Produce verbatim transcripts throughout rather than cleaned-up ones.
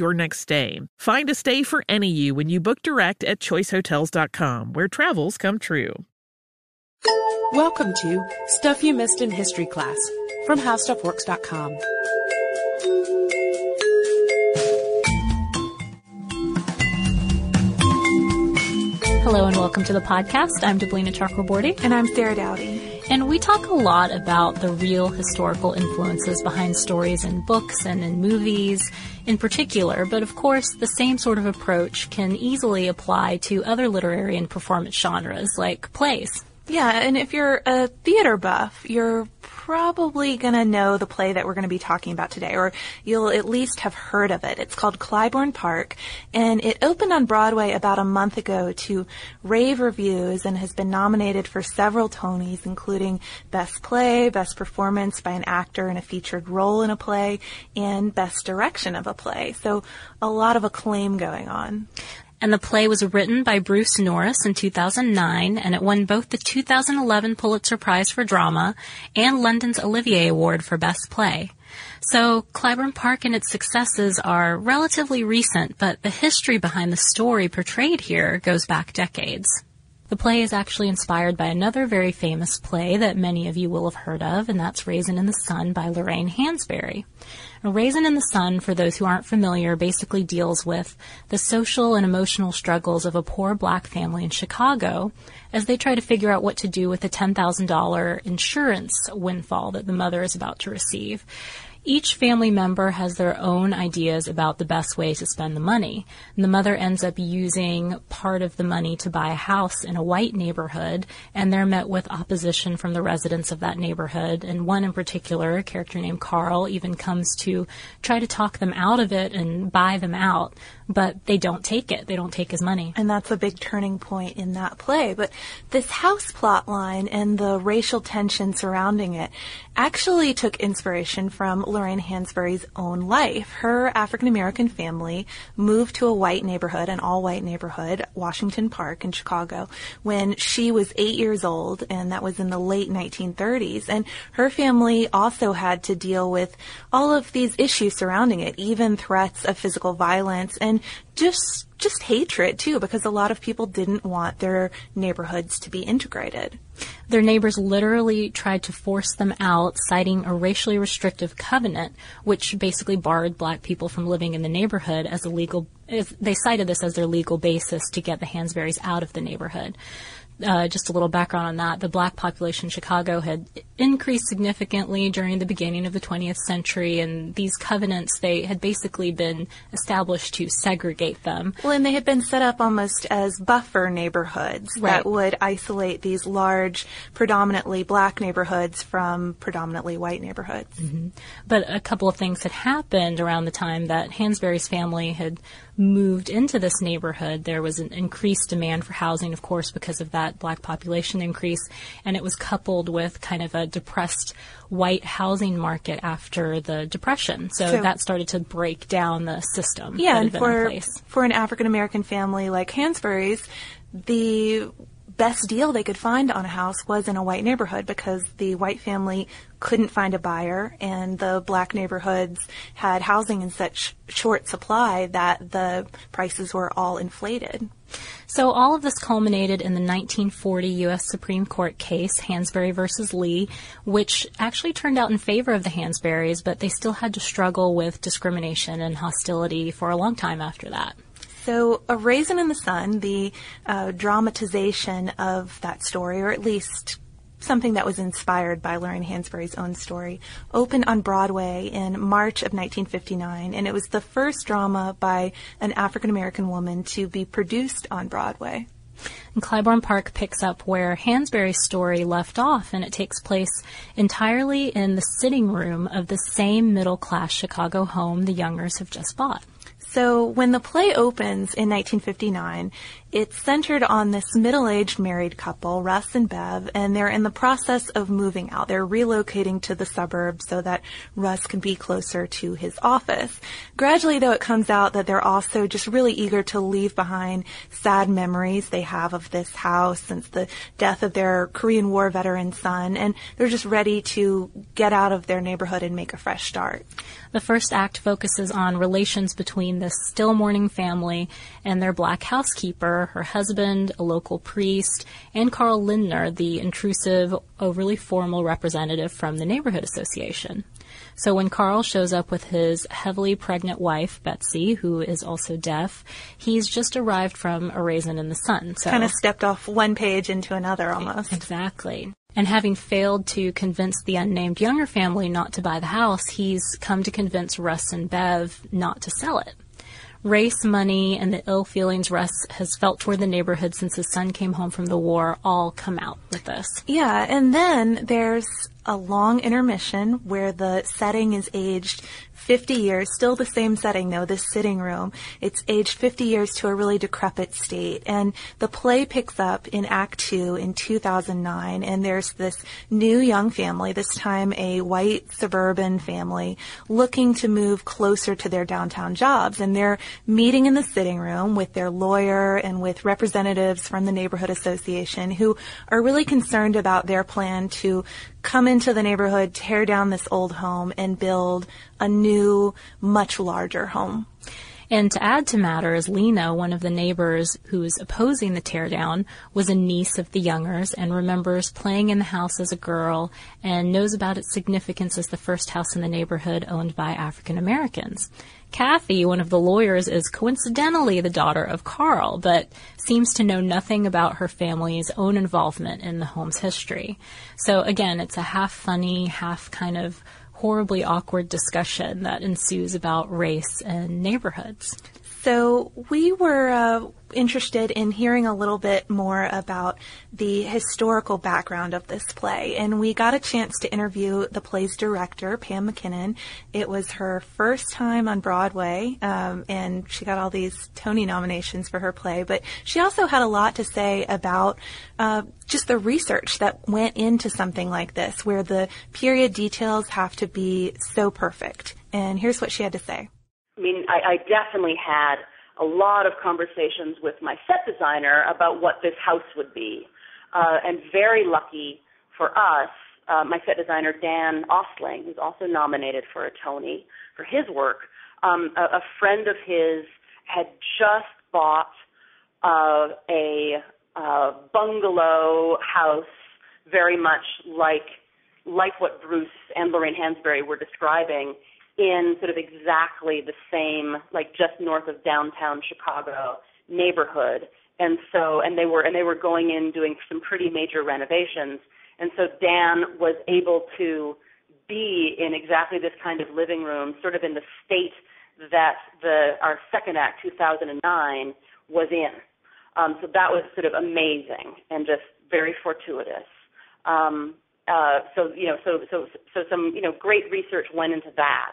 your next stay. Find a stay for any you when you book direct at choice hotels dot com, where travels come true. Welcome to Stuff You Missed in History Class from how stuff works dot com. Hello and welcome to the podcast. I'm Deblina Chakraborty. And I'm Sarah Dowdy. And we talk a lot about the real historical influences behind stories in books and in movies in particular, but of course the same sort of approach can easily apply to other literary and performance genres like plays. Yeah, and if you're a theater buff, you're probably going to know the play that we're going to be talking about today, or you'll at least have heard of it. It's called Clybourne Park, and it opened on Broadway about a month ago to rave reviews and has been nominated for several Tonys, including Best Play, Best Performance by an Actor in a Featured Role in a Play, and Best Direction of a Play. So a lot of acclaim going on. And the play was written by Bruce Norris in two thousand nine, and it won both the two thousand eleven Pulitzer Prize for Drama and London's Olivier Award for Best Play. So Clybourne Park and its successes are relatively recent, but the history behind the story portrayed here goes back decades. The play is actually inspired by another very famous play that many of you will have heard of, and that's Raisin in the Sun by Lorraine Hansberry. A Raisin in the Sun, for those who aren't familiar, basically deals with the social and emotional struggles of a poor black family in Chicago as they try to figure out what to do with the ten thousand dollars insurance windfall that the mother is about to receive. Each family member has their own ideas about the best way to spend the money. And the mother ends up using part of the money to buy a house in a white neighborhood, and they're met with opposition from the residents of that neighborhood. And one in particular, a character named Carl, even comes to try to talk them out of it and buy them out, but they don't take it. They don't take his money. And that's a big turning point in that play. But this house plot line and the racial tension surrounding it actually took inspiration from Lorraine Hansberry's own life. Her African-American family moved to a white neighborhood, an all-white neighborhood, Washington Park in Chicago, when she was eight years old, and that was in the late nineteen thirties. And her family also had to deal with all of these issues surrounding it, even threats of physical violence and just just hatred, too, because a lot of people didn't want their neighborhoods to be integrated. Their neighbors literally tried to force them out, citing a racially restrictive covenant, which basically barred black people from living in the neighborhood as a legal, as, they cited this as their legal basis to get the Hansberrys out of the neighborhood. Uh, just a little background on that. The black population in Chicago had increased significantly during the beginning of the twentieth century, and these covenants, they had basically been established to segregate them. Well, and they had been set up almost as buffer neighborhoods right. that would isolate these large, predominantly black neighborhoods from predominantly white neighborhoods. Mm-hmm. But a couple of things had happened around the time that Hansberry's family had moved into this neighborhood. There was an increased demand for housing, of course, because of that black population increase, and it was coupled with kind of a depressed white housing market after the Depression. So, so that started to break down the system. Yeah, that and had been for, in place. For an African-American family like Hansberry's, the best deal they could find on a house was in a white neighborhood because the white family couldn't find a buyer, and the black neighborhoods had housing in such short supply that the prices were all inflated. So all of this culminated in the nineteen forty U S Supreme Court case, Hansberry versus Lee, which actually turned out in favor of the Hansberrys, but they still had to struggle with discrimination and hostility for a long time after that. So A Raisin in the Sun, the uh, dramatization of that story, or at least something that was inspired by Lorraine Hansberry's own story, opened on Broadway in March of nineteen fifty-nine, and it was the first drama by an African-American woman to be produced on Broadway. And Clybourne Park picks up where Hansberry's story left off, and it takes place entirely in the sitting room of the same middle-class Chicago home the Youngers have just bought. So when the play opens in nineteen fifty-nine, it's centered on this middle-aged married couple, Russ and Bev, and they're in the process of moving out. They're relocating to the suburbs so that Russ can be closer to his office. Gradually, though, it comes out that they're also just really eager to leave behind sad memories they have of this house since the death of their Korean War veteran son, and they're just ready to get out of their neighborhood and make a fresh start. The first act focuses on relations between this still mourning family and their black housekeeper, her husband, a local priest, and Carl Lindner, the intrusive, overly formal representative from the neighborhood association. So when Carl shows up with his heavily pregnant wife, Betsy, who is also deaf, he's just arrived from A Raisin in the Sun. So kind of stepped off one page into another almost. Exactly. And having failed to convince the unnamed Younger family not to buy the house, he's come to convince Russ and Bev not to sell it. Race, money, and the ill feelings Russ has felt toward the neighborhood since his son came home from the war all come out with this. Yeah, and then there's a long intermission where the setting is aged fifty years, still the same setting though, this sitting room. It's aged fifty years to a really decrepit state. And the play picks up in Act Two in two thousand nine, and there's this new young family, this time a white suburban family, looking to move closer to their downtown jobs. And they're meeting in the sitting room with their lawyer and with representatives from the neighborhood association who are really concerned about their plan to come into the neighborhood, tear down this old home, and build a new, much larger home. And to add to matters, Lena, one of the neighbors who is opposing the teardown, was a niece of the Youngers and remembers playing in the house as a girl and knows about its significance as the first house in the neighborhood owned by African Americans. Kathy, one of the lawyers, is coincidentally the daughter of Carl, but seems to know nothing about her family's own involvement in the home's history. So again, it's a half funny, half kind of horribly awkward discussion that ensues about race and neighborhoods. So we were uh, interested in hearing a little bit more about the historical background of this play, and we got a chance to interview the play's director, Pam McKinnon. It was her first time on Broadway, um, and she got all these Tony nominations for her play, but she also had a lot to say about uh, just the research that went into something like this, where the period details have to be so perfect. And here's what she had to say. I mean, I, I definitely had a lot of conversations with my set designer about what this house would be. Uh, and very lucky for us, uh, my set designer, Dan Ostling, who's also nominated for a Tony for his work, um, a, a friend of his had just bought uh, a uh, bungalow house very much like, like what Bruce and Lorraine Hansberry were describing, in sort of exactly the same, like just north of downtown Chicago neighborhood. And so, and they were, and they were going in doing some pretty major renovations. And so Dan was able to be in exactly this kind of living room, sort of in the state that the our second act, two thousand nine, was in. Um, so that was sort of amazing and just very fortuitous. Um, uh, so you know, so so so some you know great research went into that,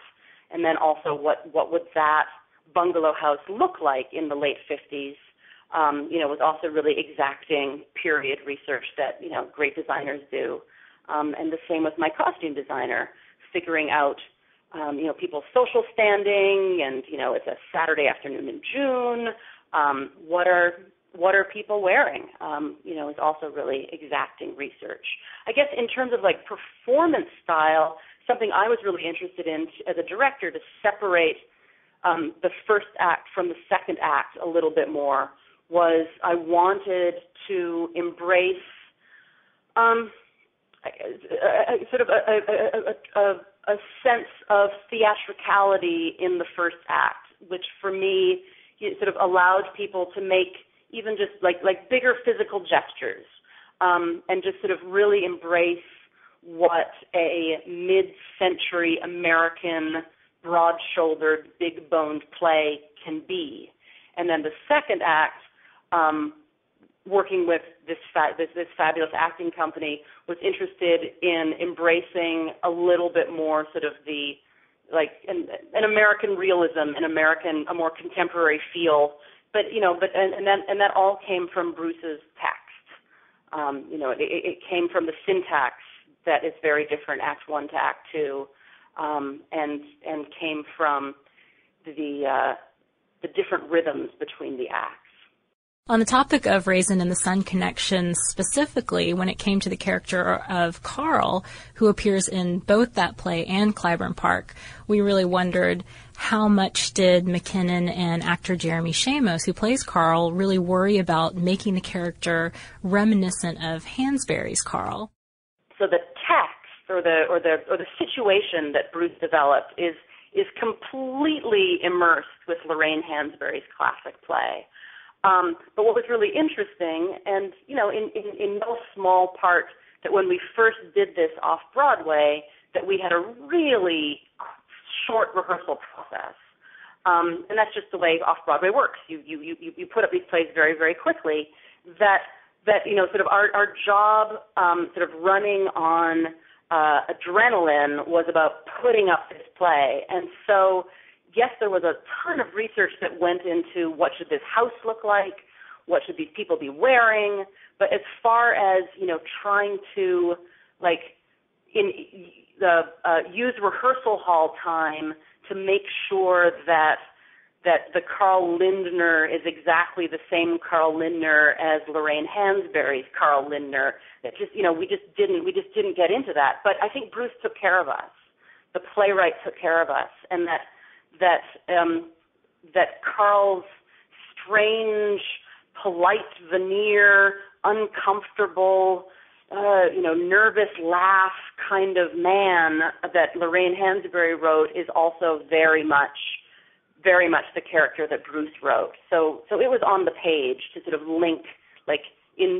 and then also what what would that bungalow house look like in the late fifties? Um, you know, was also really exacting period research that, you know, great designers do. Um, and the same with my costume designer, figuring out, um, you know, people's social standing and, you know, it's a Saturday afternoon in June. Um, what are what are people wearing? Um, you know, is also really exacting research. I guess in terms of, like, performance style, something I was really interested in as a director to separate um, the first act from the second act a little bit more was I wanted to embrace um, a, a, sort of a, a, a, a sense of theatricality in the first act, which for me sort of allowed people to make even just like, like bigger physical gestures um, and just sort of really embrace what a mid-century American broad-shouldered, big-boned play can be. And then the second act, um, working with this, fa- this this fabulous acting company, was interested in embracing a little bit more sort of the, like, an, an American realism, an American, a more contemporary feel. But, you know, but and, and, that, and that all came from Bruce's text. Um, you know, it, it came from the syntax that is very different, Act One to Act Two, um, and, and came from the... Uh, the different rhythms between the acts. On the topic of Raisin in the Sun connections specifically, when it came to the character of Carl, who appears in both that play and Clybourne Park, we really wondered how much did McKinnon and actor Jeremy Shamos, who plays Carl, really worry about making the character reminiscent of Hansberry's Carl? So the text or the or the or the situation that Bruce developed is is completely immersed with Lorraine Hansberry's classic play. Um, but what was really interesting, and, you know, in, in, in no small part that when we first did this off-Broadway, that we had a really short rehearsal process. Um, and that's just the way off-Broadway works. You, you, you, you put up these plays very, very quickly, that, that you know, sort of our, our job um, sort of running on Uh, adrenaline was about putting up this play. And so, yes, there was a ton of research that went into what should this house look like, what should these people be wearing, but as far as, you know, trying to, like, in the uh, use rehearsal hall time to make sure that that the Carl Lindner is exactly the same Carl Lindner as Lorraine Hansberry's Carl Lindner. That just, you know, we just didn't, we just didn't get into that. But I think Bruce took care of us. The playwright took care of us, and that that um, that Carl's strange, polite veneer, uncomfortable, uh, you know, nervous laugh kind of man that Lorraine Hansberry wrote is also very much. very much the character that Bruce wrote. So so it was on the page to sort of link, like in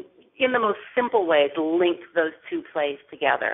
in the most simple way, to link those two plays together.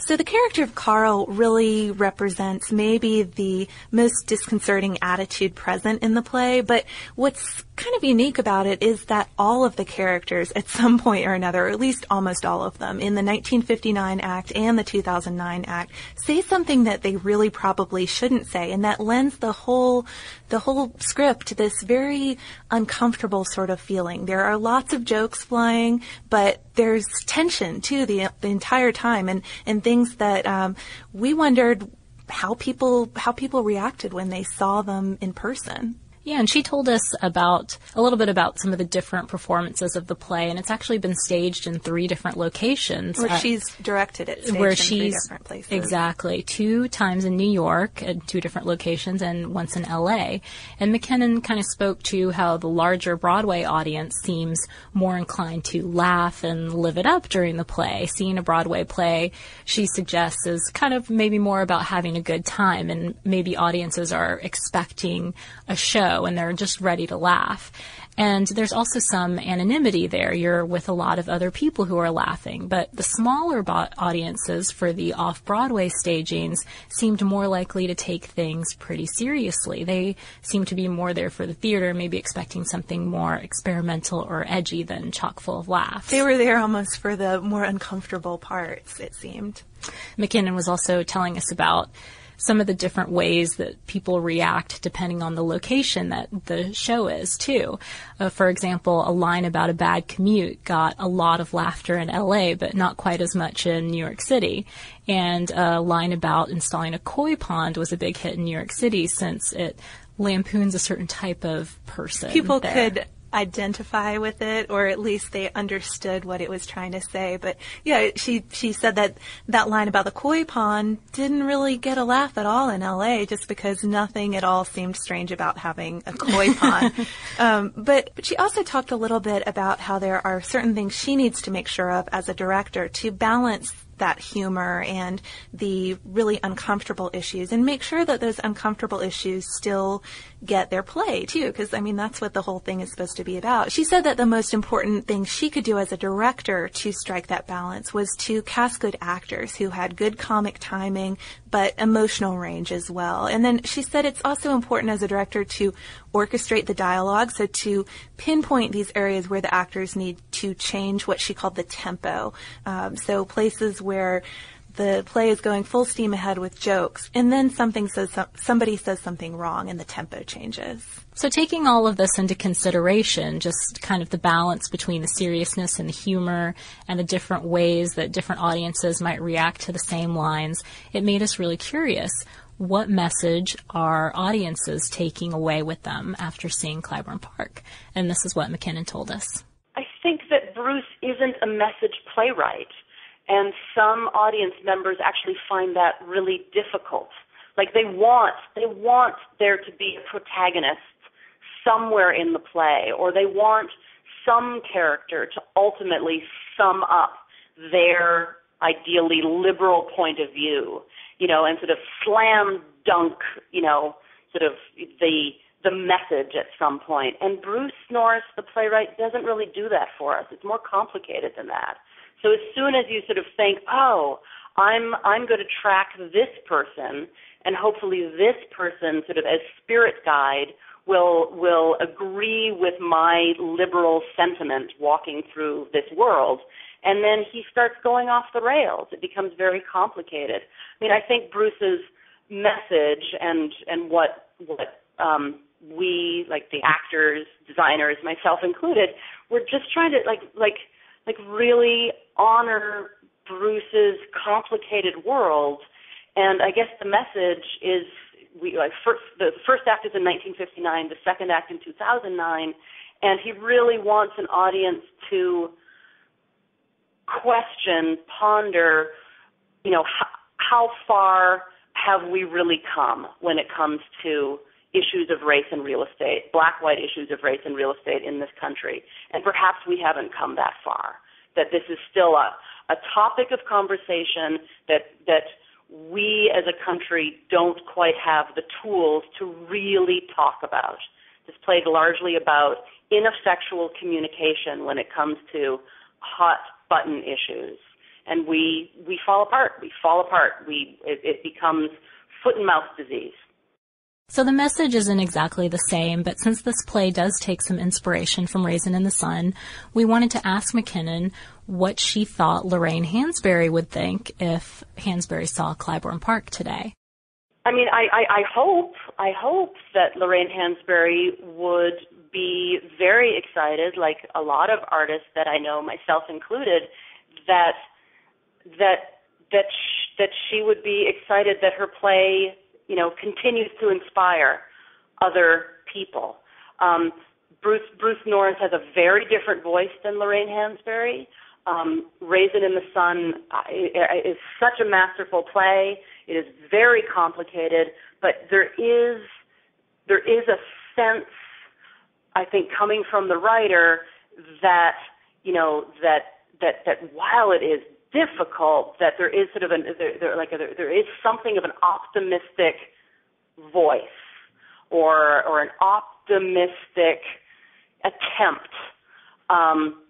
So the character of Carl really represents maybe the most disconcerting attitude present in the play, but what's kind of unique about it is that all of the characters at some point or another, or at least almost all of them, in the nineteen fifty-nine act and the two thousand nine act, say something that they really probably shouldn't say, and that lends the whole the whole script this very uncomfortable sort of feeling. There are lots of jokes flying, but there's tension, too, the, the entire time, and, and things that um, we wondered how people how people reacted when they saw them in person. Yeah, and she told us about a little bit about some of the different performances of the play, and it's actually been staged in three different locations. Where uh, she's directed it, staged where in she's, three different places. Exactly. Two times in New York, at two different locations, and once in L A. And McKinnon kind of spoke to how the larger Broadway audience seems more inclined to laugh and live it up during the play. Seeing a Broadway play, she suggests, is kind of maybe more about having a good time, and maybe audiences are expecting a show, and they're just ready to laugh. And there's also some anonymity there. You're with a lot of other people who are laughing. But the smaller bo- audiences for the off-Broadway stagings seemed more likely to take things pretty seriously. They seemed to be more there for the theater, maybe expecting something more experimental or edgy than chock full of laughs. They were there almost for the more uncomfortable parts, it seemed. McKinnon was also telling us about some of the different ways that people react depending on the location that the show is, too. Uh, for example, a line about a bad commute got a lot of laughter in L A, but not quite as much in New York City. And a line about installing a koi pond was a big hit in New York City, since it lampoons a certain type of person. People there could identify with it, or at least they understood what it was trying to say. But yeah, she she said that that line about the koi pond didn't really get a laugh at all in L A, just because nothing at all seemed strange about having a koi pond. Um, but, but she also talked a little bit about how there are certain things she needs to make sure of as a director to balance that humor and the really uncomfortable issues, and make sure that those uncomfortable issues still get their play, too, because, I mean, that's what the whole thing is supposed to be about. She said that the most important thing she could do as a director to strike that balance was to cast good actors who had good comic timing, but emotional range as well. And then she said it's also important as a director to orchestrate the dialogue, so to pinpoint these areas where the actors need to change what she called the tempo. Um, so places where the play is going full steam ahead with jokes, and then something says somebody says something wrong and the tempo changes. So taking all of this into consideration, just kind of the balance between the seriousness and the humor and the different ways that different audiences might react to the same lines, it made us really curious. What message are audiences taking away with them after seeing Clybourne Park? And this is what McKinnon told us. I think that Bruce isn't a message playwright. And some audience members actually find that really difficult. Like they want, they want there to be a protagonist somewhere in the play, or they want some character to ultimately sum up their ideally liberal point of view, you know, and sort of slam dunk, you know, sort of the the message at some point. And Bruce Norris, the playwright, doesn't really do that for us. It's more complicated than that. So as soon as you sort of think, oh, I'm I'm going to track this person, and hopefully this person sort of as spirit guide will will agree with my liberal sentiment walking through this world, and then he starts going off the rails. It becomes very complicated. I mean, I think Bruce's message and and what what um, we, like the actors, designers, myself included, we're just trying to like like. like really honor Bruce's complicated world. And I guess the message is, we like first, the first act is in nineteen fifty-nine, the second act in two thousand nine, and he really wants an audience to question, ponder, you know, how, how far have we really come when it comes to issues of race and real estate, black-white issues of race and real estate in this country. And perhaps we haven't come that far, that this is still a, a topic of conversation that that we as a country don't quite have the tools to really talk about. This played largely about ineffectual communication when it comes to hot-button issues. And we, we fall apart. We fall apart. We it, it becomes foot-and-mouth disease. So the message isn't exactly the same, but since this play does take some inspiration from Raisin in the Sun, we wanted to ask McKinnon what she thought Lorraine Hansberry would think if Hansberry saw Clybourne Park today. I mean, I, I, I hope, I hope that Lorraine Hansberry would be very excited, like a lot of artists that I know, myself included, that that that sh- that she would be excited that her play, you know, continues to inspire other people. Um, Bruce Bruce Norris has a very different voice than Lorraine Hansberry. Um, Raisin in the Sun is such a masterful play. It is very complicated, but there is there is a sense, I think, coming from the writer that, you know, that that that while it is difficult, that there is sort of an there, there, like a, there, there is something of an optimistic voice or or an optimistic attempt um,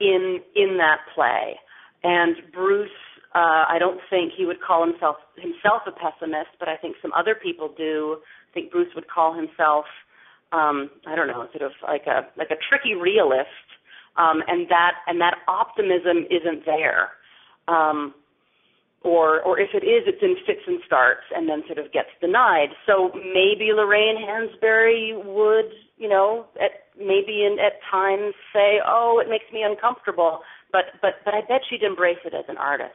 in in that play. And Bruce, uh, I don't think he would call himself himself a pessimist, but I think some other people do. I think Bruce would call himself um, I don't know, sort of like a like a tricky realist, um, and that and that optimism isn't there. Um, or, or if it is, it's in fits and starts and then sort of gets denied. So maybe Lorraine Hansberry would, you know, at, maybe in, at times say, oh, it makes me uncomfortable, but, but, but I bet she'd embrace it as an artist.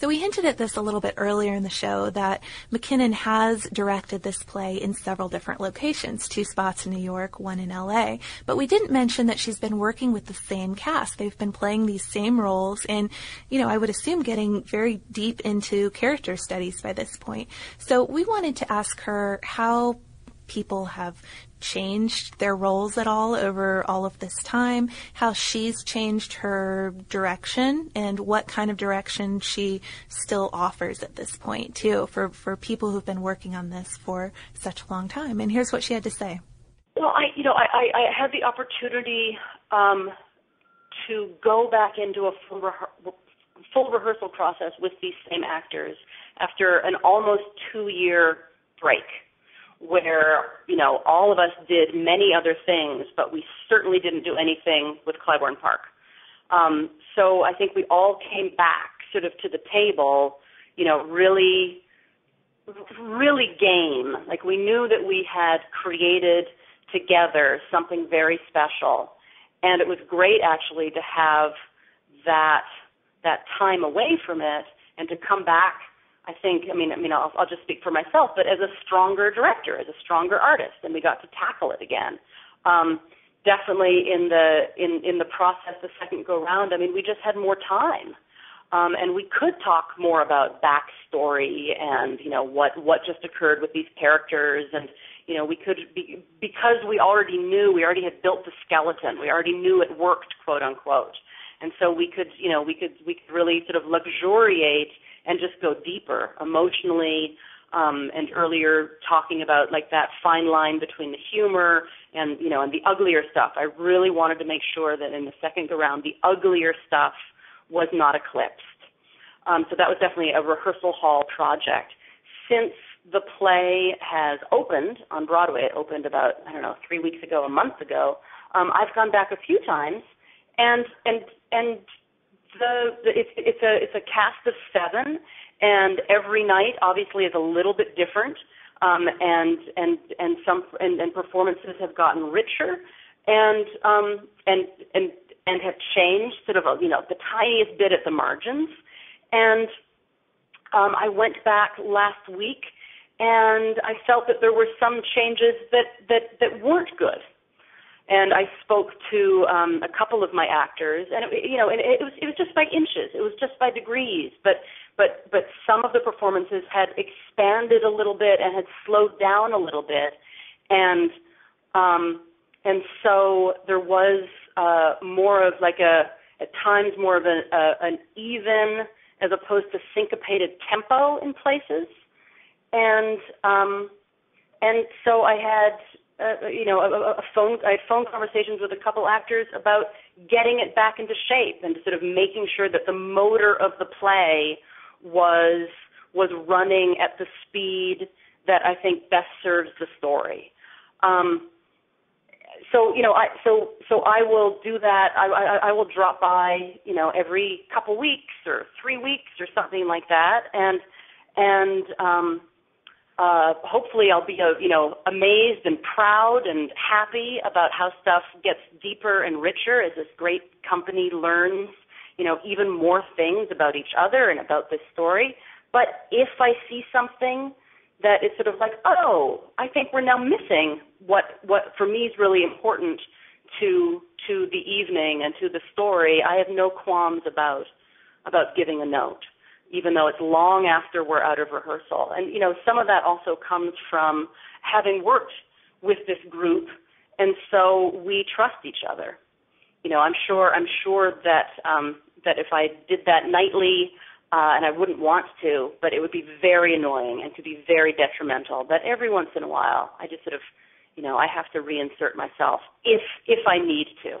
So we hinted at this a little bit earlier in the show that McKinnon has directed this play in several different locations, two spots in New York, one in L A, but we didn't mention that she's been working with the same cast. They've been playing these same roles and, you know, I would assume getting very deep into character studies by this point. So we wanted to ask her how people have changed their roles at all over all of this time, how she's changed her direction, and what kind of direction she still offers at this point, too, for, for people who've been working on this for such a long time. And here's what she had to say. Well, I, you know, I, I, I had the opportunity um, to go back into a full, rehe- full rehearsal process with these same actors after an almost two-year break where, you know, all of us did many other things, but we certainly didn't do anything with Clybourne Park. Um, so I think we all came back sort of to the table, you know, really, really game. Like, we knew that we had created together something very special. And it was great, actually, to have that that time away from it and to come back, I think, I mean, I mean, I'll, I'll just speak for myself, but as a stronger director, as a stronger artist, and we got to tackle it again. Um, definitely in the in, in the process, the second go-round, I mean, we just had more time. Um, and we could talk more about backstory and, you know, what, what just occurred with these characters. And, you know, we could, be, because we already knew, we already had built the skeleton. We already knew it worked, quote, unquote. And so we could, you know, we could we could really sort of luxuriate and just go deeper emotionally. Um, and earlier talking about, like, that fine line between the humor and, you know, and the uglier stuff. I really wanted to make sure that in the second go-round, the uglier stuff was not eclipsed. Um, so that was definitely a rehearsal hall project. Since the play has opened on Broadway, it opened about, I don't know, three weeks ago, a month ago, um, I've gone back a few times, and and and the, the it's it's a it's a cast of seven, and every night obviously is a little bit different, um, and and and some and, and performances have gotten richer, and um, and and. and have changed sort of, you know, the tiniest bit at the margins. And um, I went back last week, and I felt that there were some changes that, that, that weren't good. And I spoke to um, a couple of my actors, and it, you know, and it was it was just by inches, it was just by degrees. But but but some of the performances had expanded a little bit and had slowed down a little bit, and um, and so there was. Uh, more of like a, at times more of a, a, an even as opposed to syncopated tempo in places. And um, and so I had, uh, you know, a, a phone, I had phone conversations with a couple actors about getting it back into shape and sort of making sure that the motor of the play was was running at the speed that I think best serves the story. Um So you know, I so so I will do that. I, I I will drop by, you know, every couple weeks or three weeks or something like that, and and um, uh, hopefully I'll be uh, you know amazed and proud and happy about how stuff gets deeper and richer as this great company learns, you know, even more things about each other and about this story. But if I see something that it's sort of like, oh, I think we're now missing what, what for me is really important to to the evening and to the story, I have no qualms about about giving a note, even though it's long after we're out of rehearsal. And, you know, some of that also comes from having worked with this group, and so we trust each other. You know, I'm sure I'm sure that um, that if I did that nightly, Uh, and I wouldn't want to, but it would be very annoying and could be very detrimental. But every once in a while, I just sort of, you know, I have to reinsert myself if if I need to.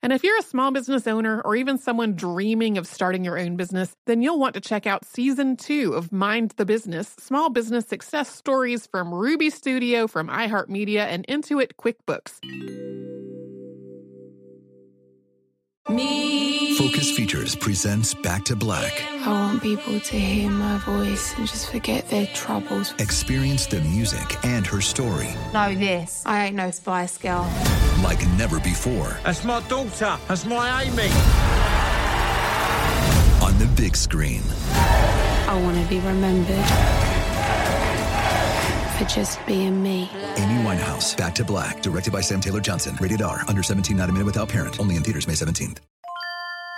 And if you're a small business owner or even someone dreaming of starting your own business, then you'll want to check out Season two of Mind the Business, Small Business Success Stories from Ruby Studio, from iHeartMedia, and Intuit QuickBooks. Me. Focus Features presents Back to Black. I want people to hear my voice and just forget their troubles. Experience the music and her story. Know this, I ain't no Spice Girl. like never before. That's my daughter. That's my Amy. On the big screen. I want to be remembered for just being me. Amy Winehouse, Back to Black, directed by Sam Taylor-Johnson. Rated R, under seventeen, not admitted without parent. Only in theaters May seventeenth.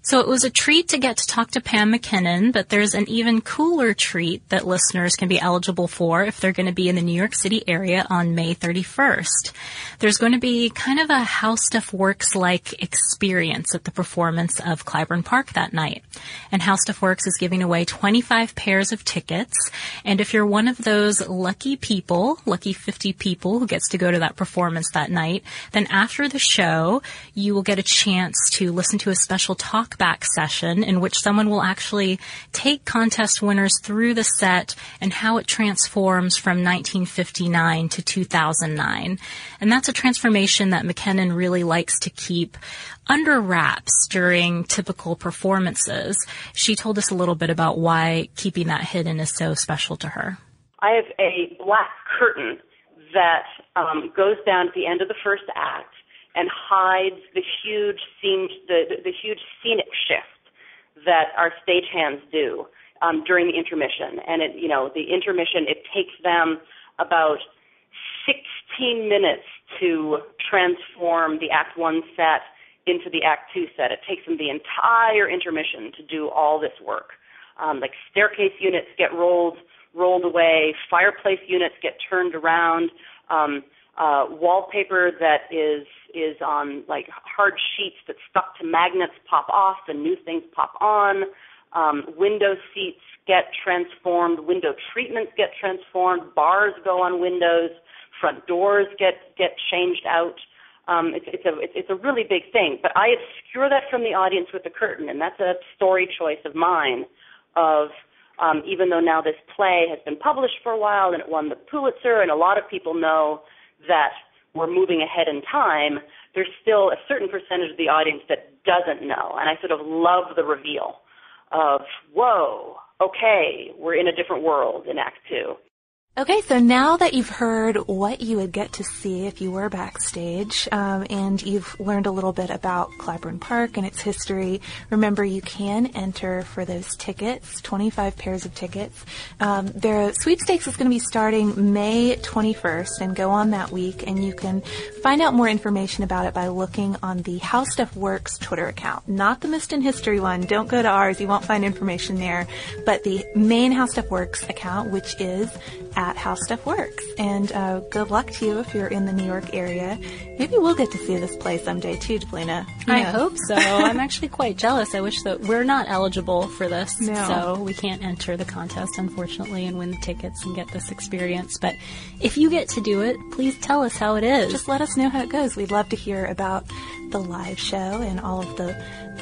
So it was a treat to get to talk to Pam McKinnon, but there's an even cooler treat that listeners can be eligible for if they're going to be in the New York City area on May thirty-first. There's going to be kind of a How Stuff Works-like experience at the performance of Clybourne Park that night. And How Stuff Works is giving away twenty-five pairs of tickets. And if you're one of those lucky people, lucky fifty people who gets to go to that performance that night, then after the show, you will get a chance to listen to a special talk back session in which someone will actually take contest winners through the set and how it transforms from nineteen fifty-nine to two thousand nine. And that's a transformation that McKinnon really likes to keep under wraps during typical performances. She told us a little bit about why keeping that hidden is so special to her. I have a black curtain that um, goes down at the end of the first act and hides the huge scene, the, the huge scenic shift that our stagehands do um, during the intermission. And it, you know, the intermission, it takes them about sixteen minutes to transform the Act One set into the Act Two set. It takes them the entire intermission to do all this work. Um, like staircase units get rolled, rolled away, fireplace units get turned around. Um, Uh, wallpaper that is is on like hard sheets that stuck to magnets pop off and new things pop on. Um, window seats get transformed. Window treatments get transformed. Bars go on windows. Front doors get, get changed out. Um, it's, it's a it's a really big thing. But I obscure that from the audience with a curtain, and that's a story choice of mine. Of um, even though now this play has been published for a while and it won the Pulitzer, and a lot of people know that we're moving ahead in time, there's still a certain percentage of the audience that doesn't know. And I sort of love the reveal of, whoa, okay, we're in a different world in Act Two. Okay, so now that you've heard what you would get to see if you were backstage, um, and you've learned a little bit about Clybourne Park and its history, remember you can enter for those tickets, twenty-five pairs of tickets. Um, their sweepstakes is going to be starting May twenty-first and go on that week, and you can find out more information about it by looking on the How Stuff Works Twitter account, not the Missed in History one. Don't go to ours. You won't find information there, but the main How Stuff Works account, which is at at how stuff works. And uh, good luck to you if you're in the New York area. Maybe we'll get to see this play someday too, Deblina. Yeah. I hope so. I'm actually quite jealous. I wish that we're not eligible for this, no. So we can't enter the contest, unfortunately, and win the tickets and get this experience. But if you get to do it, please tell us how it is. Just let us know how it goes. We'd love to hear about the live show and all of the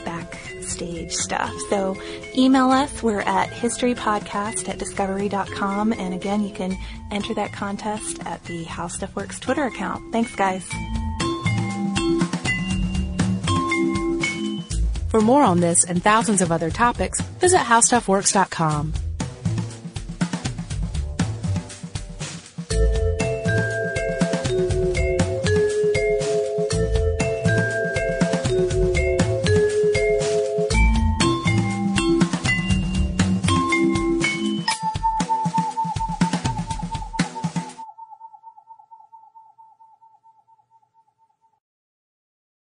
backstage stuff. So email us. We're at historypodcast at discovery dot com. And again, you can enter that contest at the How Stuff Works Twitter account. Thanks, guys. For more on this and thousands of other topics, visit how stuff works dot com.